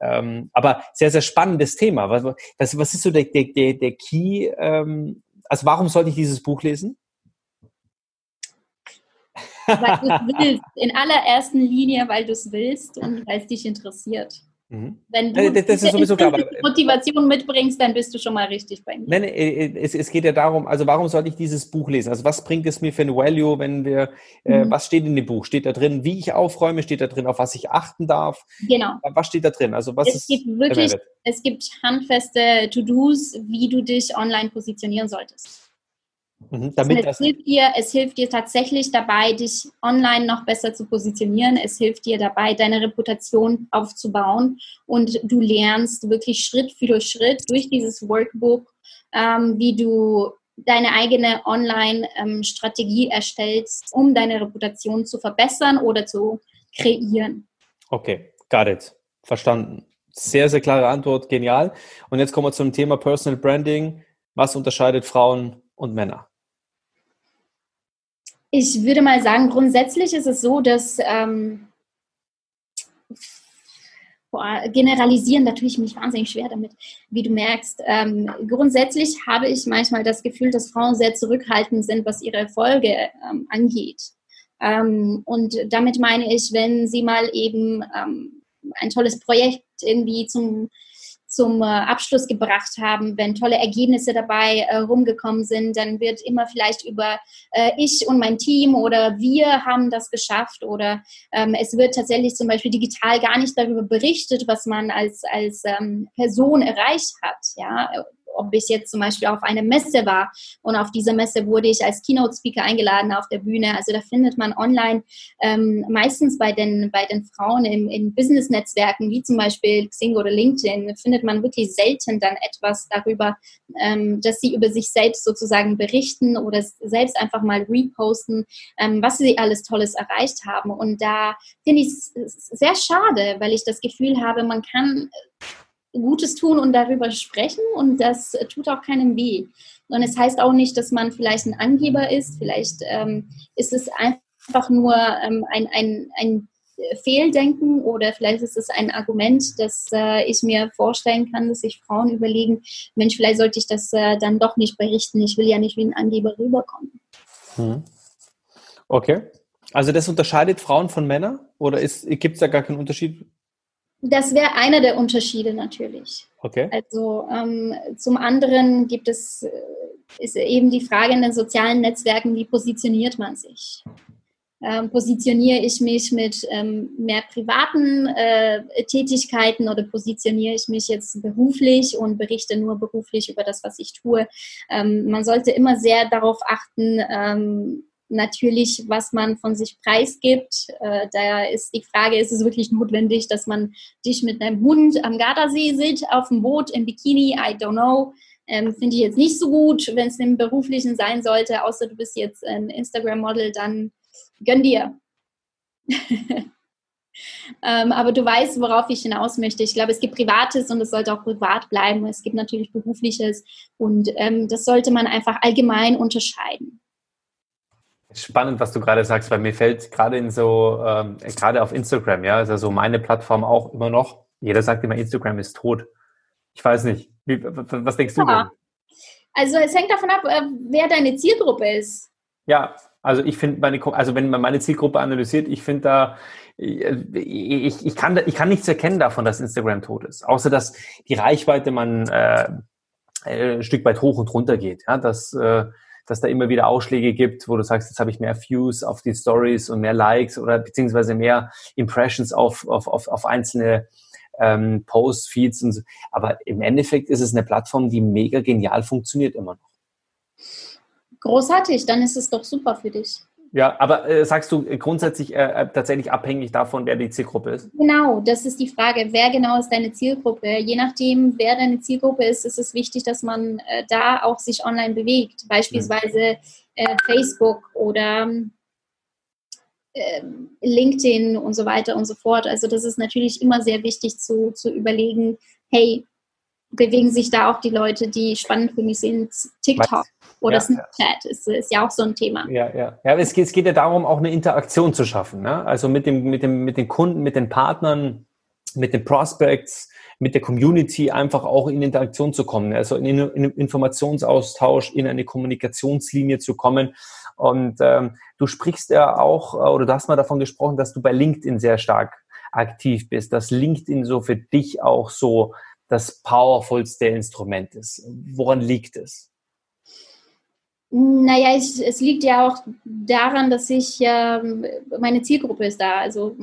Aber sehr, sehr spannendes Thema. Was ist so der Key? Also warum sollte ich dieses Buch lesen? Weil du es willst. In allererster Linie, weil du es willst und weil es dich interessiert. Wenn du das ist sowieso klar, Motivation mitbringst, dann bist du schon mal richtig bei mir. Nein, es geht ja darum, also warum sollte ich dieses Buch lesen? Also was bringt es mir für ein Value, wenn wir, was steht in dem Buch? Steht da drin, wie ich aufräume? Steht da drin, auf was ich achten darf? Genau. Was steht da drin? Also was es gibt handfeste To-Dos, wie du dich online positionieren solltest. Es hilft dir tatsächlich dabei, dich online noch besser zu positionieren. Es hilft dir dabei, deine Reputation aufzubauen. Und du lernst wirklich Schritt für Schritt durch dieses Workbook, wie du deine eigene Online-Strategie erstellst, um deine Reputation zu verbessern oder zu kreieren. Okay, got it. Verstanden. Sehr, sehr klare Antwort. Genial. Und jetzt kommen wir zum Thema Personal Branding. Was unterscheidet Frauen und Männer? Ich würde mal sagen, grundsätzlich ist es so, dass generalisieren, da tue ich mich wahnsinnig schwer damit, wie du merkst. Grundsätzlich habe ich manchmal das Gefühl, dass Frauen sehr zurückhaltend sind, was ihre Erfolge angeht. Und damit meine ich, wenn sie mal eben ein tolles Projekt irgendwie zum Abschluss gebracht haben, wenn tolle Ergebnisse dabei rumgekommen sind, dann wird immer vielleicht über ich und mein Team oder wir haben das geschafft oder es wird tatsächlich zum Beispiel digital gar nicht darüber berichtet, was man als Person erreicht hat, ja. Ob ich jetzt zum Beispiel auf einer Messe war und auf dieser Messe wurde ich als Keynote-Speaker eingeladen auf der Bühne. Also da findet man online meistens bei den Frauen in Business-Netzwerken, wie zum Beispiel Xing oder LinkedIn, findet man wirklich selten dann etwas darüber, dass sie über sich selbst sozusagen berichten oder selbst einfach mal reposten, was sie alles Tolles erreicht haben. Und da finde ich es sehr schade, weil ich das Gefühl habe, man kann Gutes tun und darüber sprechen und das tut auch keinem weh. Und es heißt auch nicht, dass man vielleicht ein Angeber ist, vielleicht ist es einfach nur ein Fehldenken oder vielleicht ist es ein Argument, dass ich mir vorstellen kann, dass sich Frauen überlegen, Mensch, vielleicht sollte ich das dann doch nicht berichten, ich will ja nicht wie ein Angeber rüberkommen. Hm. Okay, also das unterscheidet Frauen von Männern oder gibt es da gar keinen Unterschied? Das wäre einer der Unterschiede natürlich. Okay. Also zum anderen ist eben die Frage in den sozialen Netzwerken, wie positioniert man sich? Positioniere ich mich mit mehr privaten Tätigkeiten oder positioniere ich mich jetzt beruflich und berichte nur beruflich über das, was ich tue? Man sollte immer sehr darauf achten, natürlich, was man von sich preisgibt. Da ist die Frage, ist es wirklich notwendig, dass man dich mit einem Hund am Gardasee sieht, auf dem Boot, im Bikini, I don't know. Finde ich jetzt nicht so gut, wenn es im Beruflichen sein sollte, außer du bist jetzt ein Instagram-Model, dann gönn dir. Aber du weißt, worauf ich hinaus möchte. Ich glaube, es gibt Privates und es sollte auch privat bleiben. Es gibt natürlich Berufliches und das sollte man einfach allgemein unterscheiden. Spannend, was du gerade sagst, weil mir fällt gerade gerade auf Instagram, ja, ist ja so meine Plattform auch immer noch. Jeder sagt immer, Instagram ist tot. Ich weiß nicht. Was denkst du denn? Also es hängt davon ab, wer deine Zielgruppe ist. Ja, also ich finde wenn man meine Zielgruppe analysiert, ich finde da, ich kann nichts erkennen davon, dass Instagram tot ist. Außer, dass die Reichweite man ein Stück weit hoch und runter geht. Ja, dass da immer wieder Ausschläge gibt, wo du sagst, jetzt habe ich mehr Views auf die Stories und mehr Likes oder beziehungsweise mehr Impressions auf einzelne Posts, Feeds und so. Aber im Endeffekt ist es eine Plattform, die mega genial funktioniert immer noch. Großartig, dann ist es doch super für dich. Ja, aber sagst du grundsätzlich tatsächlich abhängig davon, wer die Zielgruppe ist? Genau, das ist die Frage. Wer genau ist deine Zielgruppe? Je nachdem, wer deine Zielgruppe ist, ist es wichtig, dass man da auch sich online bewegt. Beispielsweise Facebook oder LinkedIn und so weiter und so fort. Also das ist natürlich immer sehr wichtig zu überlegen, hey, bewegen sich da auch die Leute, die spannend für mich sind, TikTok oder Snapchat, ist ja auch so ein Thema. Ja, es geht ja darum, auch eine Interaktion zu schaffen, ne? Also mit den Kunden, mit den Partnern, mit den Prospects, mit der Community einfach auch in Interaktion zu kommen, ne? Also in einen Informationsaustausch, in eine Kommunikationslinie zu kommen. Und du sprichst ja auch, oder du hast mal davon gesprochen, dass du bei LinkedIn sehr stark aktiv bist, dass LinkedIn so für dich auch so das powervollste Instrument ist. Woran liegt es? Naja, es liegt ja auch daran, dass meine Zielgruppe ist da. Also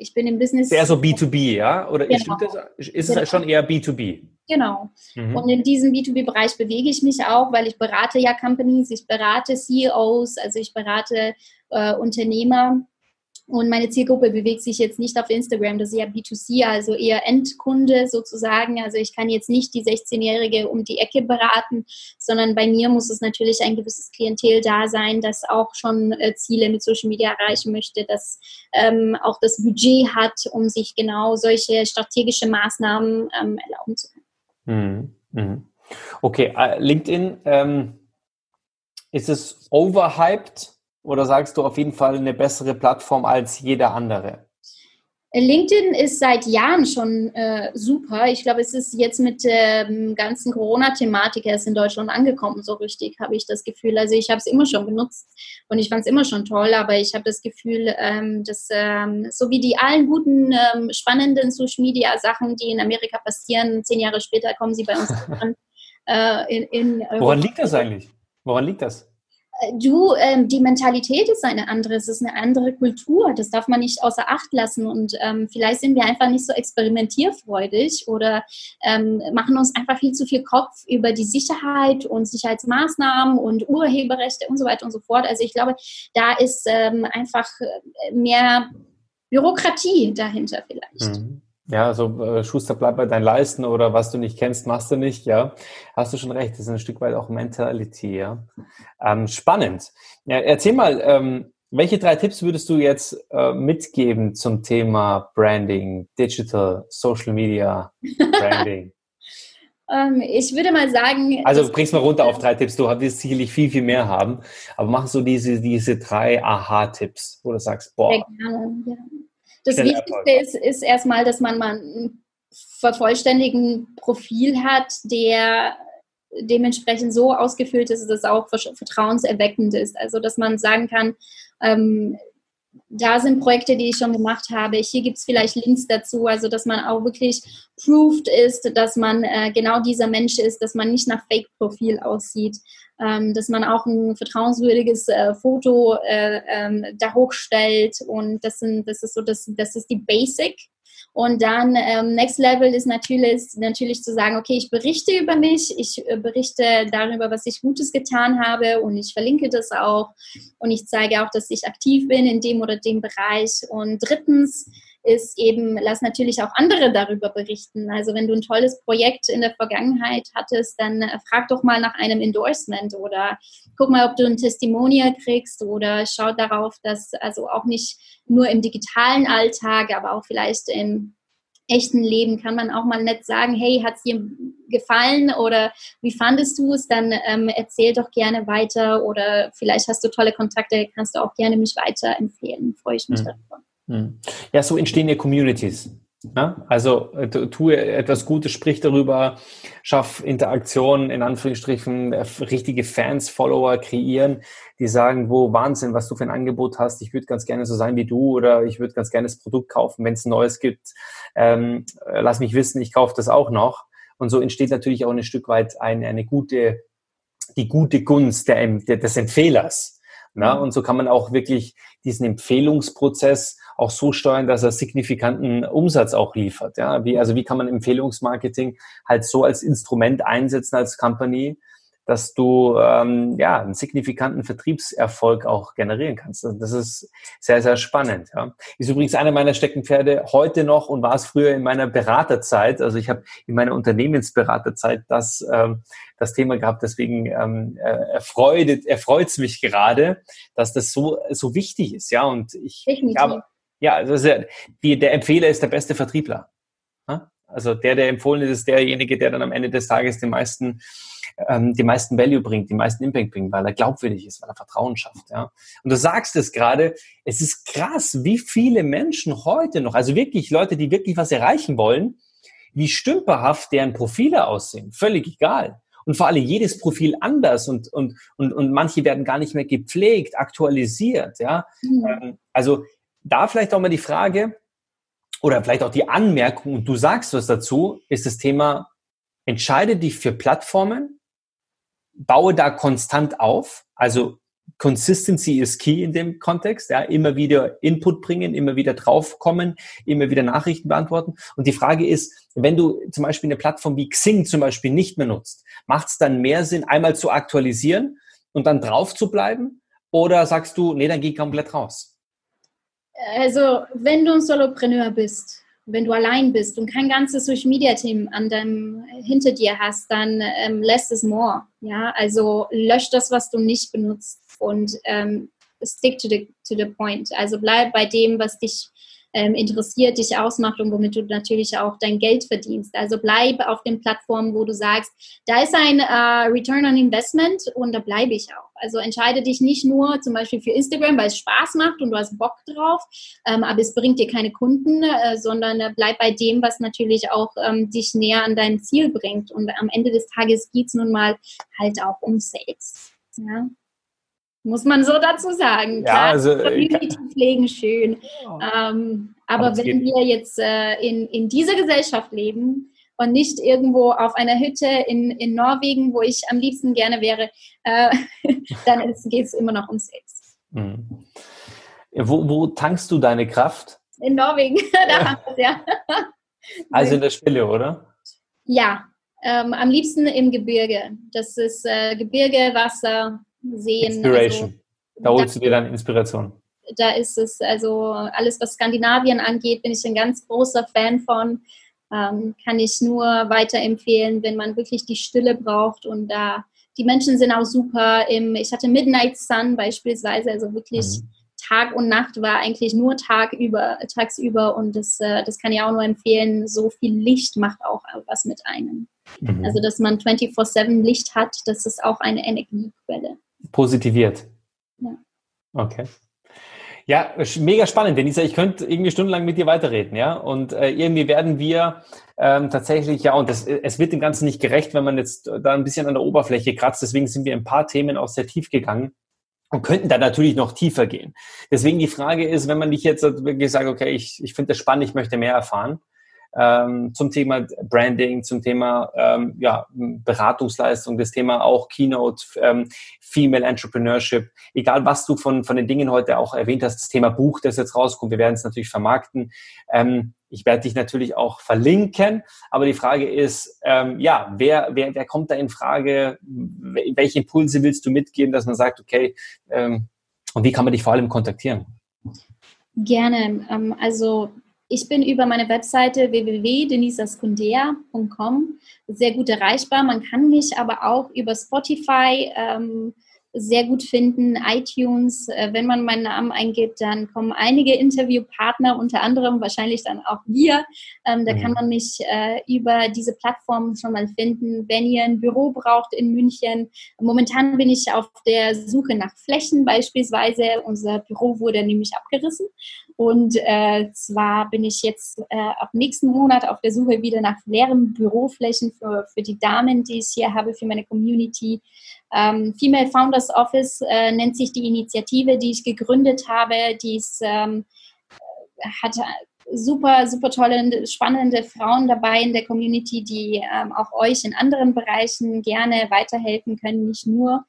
ich bin im Business. Eher so B2B, ja? Oder genau. Ist es schon eher B2B? Genau. Mhm. Und in diesem B2B-Bereich bewege ich mich auch, weil ich berate ja Companies, ich berate CEOs, also ich berate Unternehmer. Und meine Zielgruppe bewegt sich jetzt nicht auf Instagram, das ist ja B2C, also eher Endkunde sozusagen. Also ich kann jetzt nicht die 16-Jährige um die Ecke beraten, sondern bei mir muss es natürlich ein gewisses Klientel da sein, das auch schon Ziele mit Social Media erreichen möchte, das auch das Budget hat, um sich genau solche strategische Maßnahmen erlauben zu können. Mhm. Okay, LinkedIn, ist es overhyped? Oder sagst du auf jeden Fall eine bessere Plattform als jede andere? LinkedIn ist seit Jahren schon super. Ich glaube, es ist jetzt mit der ganzen Corona-Thematik erst in Deutschland angekommen, so richtig, habe ich das Gefühl. Also ich habe es immer schon benutzt und ich fand es immer schon toll, aber ich habe das Gefühl, dass so wie die allen guten, spannenden Social-Media-Sachen, die in Amerika passieren, 10 Jahre später kommen sie bei uns an. In Europa. Woran liegt das eigentlich? Woran liegt das? Du, die Mentalität ist eine andere, es ist eine andere Kultur, das darf man nicht außer Acht lassen und vielleicht sind wir einfach nicht so experimentierfreudig oder machen uns einfach viel zu viel Kopf über die Sicherheit und Sicherheitsmaßnahmen und Urheberrechte und so weiter und so fort. Also ich glaube, da ist einfach mehr Bürokratie dahinter vielleicht. Mhm. Ja, also Schuster, bleib bei deinen Leisten oder was du nicht kennst, machst du nicht, ja. Hast du schon recht, das ist ein Stück weit auch Mentalität, ja. Spannend. Ja, erzähl mal, welche 3 Tipps würdest du jetzt mitgeben zum Thema Branding, Digital, Social Media, Branding? Ich würde mal sagen... Also bring's mal runter auf 3 Tipps, du wirst sicherlich viel, viel mehr haben, aber mach so diese 3 Aha-Tipps, wo du sagst, boah... Sehr gerne, ja. Das Wichtigste ist erstmal, dass man mal einen vervollständigen Profil hat, der dementsprechend so ausgefüllt ist, dass es auch vertrauenserweckend ist. Also, dass man sagen kann, da sind Projekte, die ich schon gemacht habe, hier gibt es vielleicht Links dazu, also dass man auch wirklich proved ist, dass man genau dieser Mensch ist, dass man nicht nach Fake-Profil aussieht. Dass man auch ein vertrauenswürdiges Foto da hochstellt und das ist die Basic. Und dann Next Level ist natürlich zu sagen, okay, ich berichte über mich, ich berichte darüber, was ich Gutes getan habe und ich verlinke das auch und ich zeige auch, dass ich aktiv bin in dem oder dem Bereich. Und 3. ist eben, lass natürlich auch andere darüber berichten. Also wenn du ein tolles Projekt in der Vergangenheit hattest, dann frag doch mal nach einem Endorsement oder guck mal, ob du ein Testimonial kriegst oder schau darauf, dass also auch nicht nur im digitalen Alltag, aber auch vielleicht im echten Leben kann man auch mal nett sagen, hey, hat es dir gefallen oder wie fandest du es? Dann erzähl doch gerne weiter oder vielleicht hast du tolle Kontakte, kannst du auch gerne mich weiterempfehlen. Freue ich mich davon. Ja, so entstehen ja Communities. Ne? Also tue etwas Gutes, sprich darüber, schaff Interaktionen, in Anführungsstrichen, richtige Fans, Follower kreieren, die sagen, wo Wahnsinn, was du für ein Angebot hast, ich würde ganz gerne so sein wie du oder ich würde ganz gerne das Produkt kaufen, wenn es ein neues gibt, lass mich wissen, ich kaufe das auch noch. Und so entsteht natürlich auch ein Stück weit die gute Gunst des Empfehlers. Na, und so kann man auch wirklich diesen Empfehlungsprozess auch so steuern, dass er signifikanten Umsatz auch liefert. Ja? Wie kann man Empfehlungsmarketing halt so als Instrument einsetzen als Company, dass du einen signifikanten Vertriebserfolg auch generieren kannst. Also das ist sehr, sehr spannend. Ja. Ist übrigens einer meiner Steckenpferde heute noch und war es früher in meiner Beraterzeit. Also ich habe in meiner Unternehmensberaterzeit das Thema gehabt. Deswegen erfreut's mich gerade, dass das so wichtig ist. Ja, und ich glaube, ja, also der Empfehler ist der beste Vertriebler. Ja? Also der empfohlen ist, ist derjenige, der dann am Ende des Tages den meisten Value bringt, den meisten Impact bringt, weil er glaubwürdig ist, weil er Vertrauen schafft. Ja. Und du sagst es gerade, es ist krass, wie viele Menschen heute noch, also wirklich Leute, die wirklich was erreichen wollen, wie stümperhaft deren Profile aussehen, völlig egal. Und vor allem jedes Profil anders und manche werden gar nicht mehr gepflegt, aktualisiert. Ja. Mhm. Also da vielleicht auch mal die Frage oder vielleicht auch die Anmerkung, und du sagst was dazu, ist das Thema, entscheide dich für Plattformen, baue da konstant auf, also Consistency is key in dem Kontext, ja, immer wieder Input bringen, immer wieder draufkommen, immer wieder Nachrichten beantworten. Und die Frage ist, wenn du zum Beispiel eine Plattform wie Xing zum Beispiel nicht mehr nutzt, macht es dann mehr Sinn, einmal zu aktualisieren und dann drauf zu bleiben? Oder sagst du, nee, dann geh komplett raus? Also, wenn du ein Solopreneur bist, wenn du allein bist und kein ganzes Social-Media-Team hinter dir hast, dann less is more. Ja? Also lösch das, was du nicht benutzt und stick to the point. Also bleib bei dem, was dich interessiert, dich ausmacht und womit du natürlich auch dein Geld verdienst. Also bleib auf den Plattformen, wo du sagst, da ist ein Return on Investment und da bleibe ich auch. Also entscheide dich nicht nur zum Beispiel für Instagram, weil es Spaß macht und du hast Bock drauf, aber es bringt dir keine Kunden, sondern bleib bei dem, was natürlich auch dich näher an dein Ziel bringt. Und am Ende des Tages geht es nun mal halt auch um Sales. Ja? Muss man so dazu sagen. Klar, ja, also, Community-Pflegen schön. Aber wenn wir jetzt in dieser Gesellschaft leben, und nicht irgendwo auf einer Hütte in Norwegen, wo ich am liebsten gerne wäre, dann geht es immer noch um Sales. Mhm. Wo tankst du deine Kraft? In Norwegen, da haben wir ja. Also in der Stille, oder? Ja, am liebsten im Gebirge. Das ist Gebirge, Wasser, Seen. Inspiration. Also, da holst du dir dann Inspiration. Da ist es, also alles, was Skandinavien angeht, bin ich ein ganz großer Fan von. Kann ich nur weiterempfehlen, wenn man wirklich die Stille braucht und da die Menschen sind auch super. Ich hatte Midnight Sun beispielsweise, also wirklich Tag und Nacht war eigentlich nur tagsüber und das kann ich auch nur empfehlen, so viel Licht macht auch was mit einem. Mhm. Also dass man 24/7 Licht hat, das ist auch eine Energiequelle. Positiviert. Ja. Okay. Ja, mega spannend, Denisa. Ich könnte irgendwie stundenlang mit dir weiterreden, ja. Und irgendwie werden wir tatsächlich, ja, und es wird dem Ganzen nicht gerecht, wenn man jetzt da ein bisschen an der Oberfläche kratzt. Deswegen sind wir in ein paar Themen auch sehr tief gegangen und könnten da natürlich noch tiefer gehen. Deswegen die Frage ist, wenn man dich jetzt wirklich sagt, okay, ich finde das spannend, ich möchte mehr erfahren, zum Thema Branding, zum Thema Beratungsleistung, das Thema auch Keynote, Female Entrepreneurship, egal was du von den Dingen heute auch erwähnt hast, das Thema Buch, das jetzt rauskommt, wir werden es natürlich vermarkten. Ich werde dich natürlich auch verlinken, aber die Frage ist, wer kommt da in Frage, welche Impulse willst du mitgeben, dass man sagt, okay, und wie kann man dich vor allem kontaktieren? Gerne, also ich bin über meine Webseite www.denisascundea.com sehr gut erreichbar. Man kann mich aber auch über Spotify sehr gut finden, iTunes. Wenn man meinen Namen eingibt, dann kommen einige Interviewpartner, unter anderem wahrscheinlich dann auch wir. Da kann man mich über diese Plattform schon mal finden, wenn ihr ein Büro braucht in München. Momentan bin ich auf der Suche nach Flächen beispielsweise. Unser Büro wurde nämlich abgerissen. Und zwar bin ich jetzt ab nächsten Monat auf der Suche wieder nach leeren Büroflächen für die Damen, die ich hier habe, für meine Community. Female Founders Office nennt sich die Initiative, die ich gegründet habe. Die hat super, super tolle, spannende Frauen dabei in der Community, die auch euch in anderen Bereichen gerne weiterhelfen können, nicht nur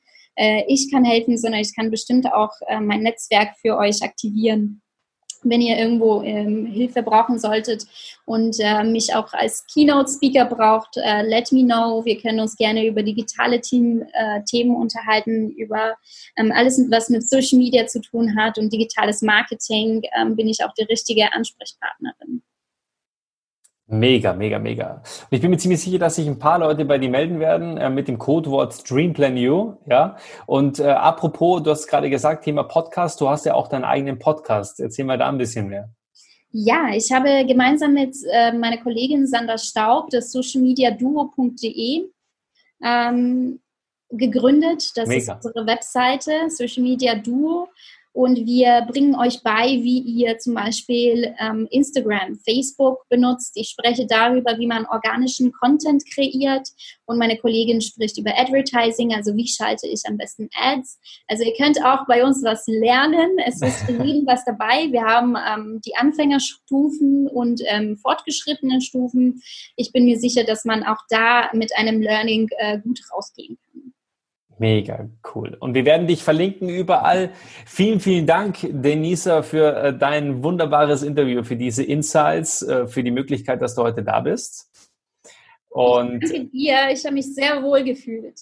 ich kann helfen, sondern ich kann bestimmt auch mein Netzwerk für euch aktivieren. Wenn ihr irgendwo Hilfe brauchen solltet und mich auch als Keynote-Speaker braucht, let me know. Wir können uns gerne über digitale Themen unterhalten, über alles, was mit Social Media zu tun hat und digitales Marketing, bin ich auch die richtige Ansprechpartnerin. Mega, mega, mega. Und ich bin mir ziemlich sicher, dass sich ein paar Leute bei dir melden werden mit dem Codewort Dream Plan You, ja. Und apropos, du hast gerade gesagt, Thema Podcast, du hast ja auch deinen eigenen Podcast. Erzähl mal da ein bisschen mehr. Ja, ich habe gemeinsam mit meiner Kollegin Sandra Staub das socialmediaduo.de gegründet. Das mega. Ist unsere Webseite, Social Media Duo. Und wir bringen euch bei, wie ihr zum Beispiel Instagram, Facebook benutzt. Ich spreche darüber, wie man organischen Content kreiert. Und meine Kollegin spricht über Advertising, also wie schalte ich am besten Ads. Also ihr könnt auch bei uns was lernen. Es ist für jeden was dabei. Wir haben die Anfängerstufen und fortgeschrittenen Stufen. Ich bin mir sicher, dass man auch da mit einem Learning gut rausgehen kann. Mega cool. Und wir werden dich verlinken überall. Vielen, vielen Dank, Denisa, für dein wunderbares Interview, für diese Insights, für die Möglichkeit, dass du heute da bist. Und ich danke dir. Ich habe mich sehr wohl gefühlt.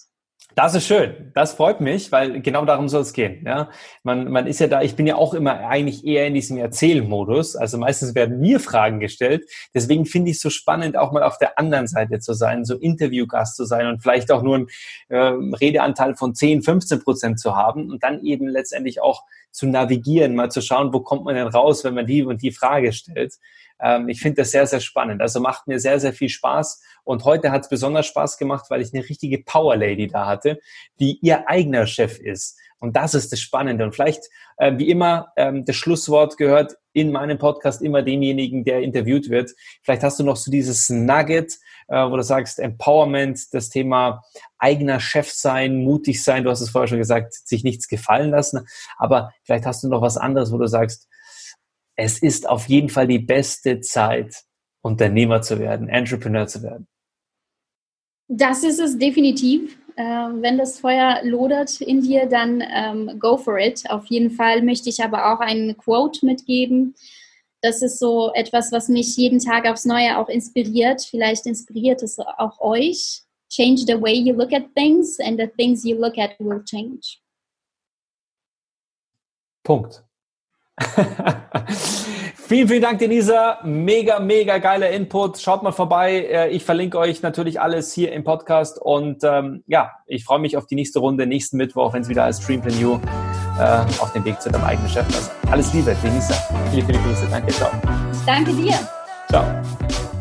Das ist schön, das freut mich, weil genau darum soll es gehen. Ja? Man ist ja da, ich bin ja auch immer eigentlich eher in diesem Erzählmodus, also meistens werden mir Fragen gestellt, deswegen finde ich es so spannend, auch mal auf der anderen Seite zu sein, so Interviewgast zu sein und vielleicht auch nur einen Redeanteil von 10-15% zu haben und dann eben letztendlich auch zu navigieren, mal zu schauen, wo kommt man denn raus, wenn man die und die Frage stellt. Ich finde das sehr, sehr spannend, also macht mir sehr, sehr viel Spaß. Und heute hat es besonders Spaß gemacht, weil ich eine richtige Power-Lady da hatte, die ihr eigener Chef ist. Und das ist das Spannende. Und vielleicht, wie immer, das Schlusswort gehört in meinem Podcast immer demjenigen, der interviewt wird. Vielleicht hast du noch so dieses Nugget, wo du sagst, Empowerment, das Thema eigener Chef sein, mutig sein. Du hast es vorher schon gesagt, sich nichts gefallen lassen. Aber vielleicht hast du noch was anderes, wo du sagst, es ist auf jeden Fall die beste Zeit, Unternehmer zu werden, Entrepreneur zu werden. Das ist es definitiv. Wenn das Feuer lodert in dir, dann go for it. Auf jeden Fall möchte ich aber auch einen Quote mitgeben. Das ist so etwas, was mich jeden Tag aufs Neue auch inspiriert. Vielleicht inspiriert es auch euch. Change the way you look at things and the things you look at will change. Punkt. Vielen, vielen Dank, Denisa. Mega, mega geiler Input. Schaut mal vorbei. Ich verlinke euch natürlich alles hier im Podcast. Und ich freue mich auf die nächste Runde, nächsten Mittwoch, wenn es wieder als Dream Plan You auf dem Weg zu deinem eigenen Chef ist. Alles Liebe, Denisa. Viele, viele Grüße. Danke, ciao. Danke dir. Ciao.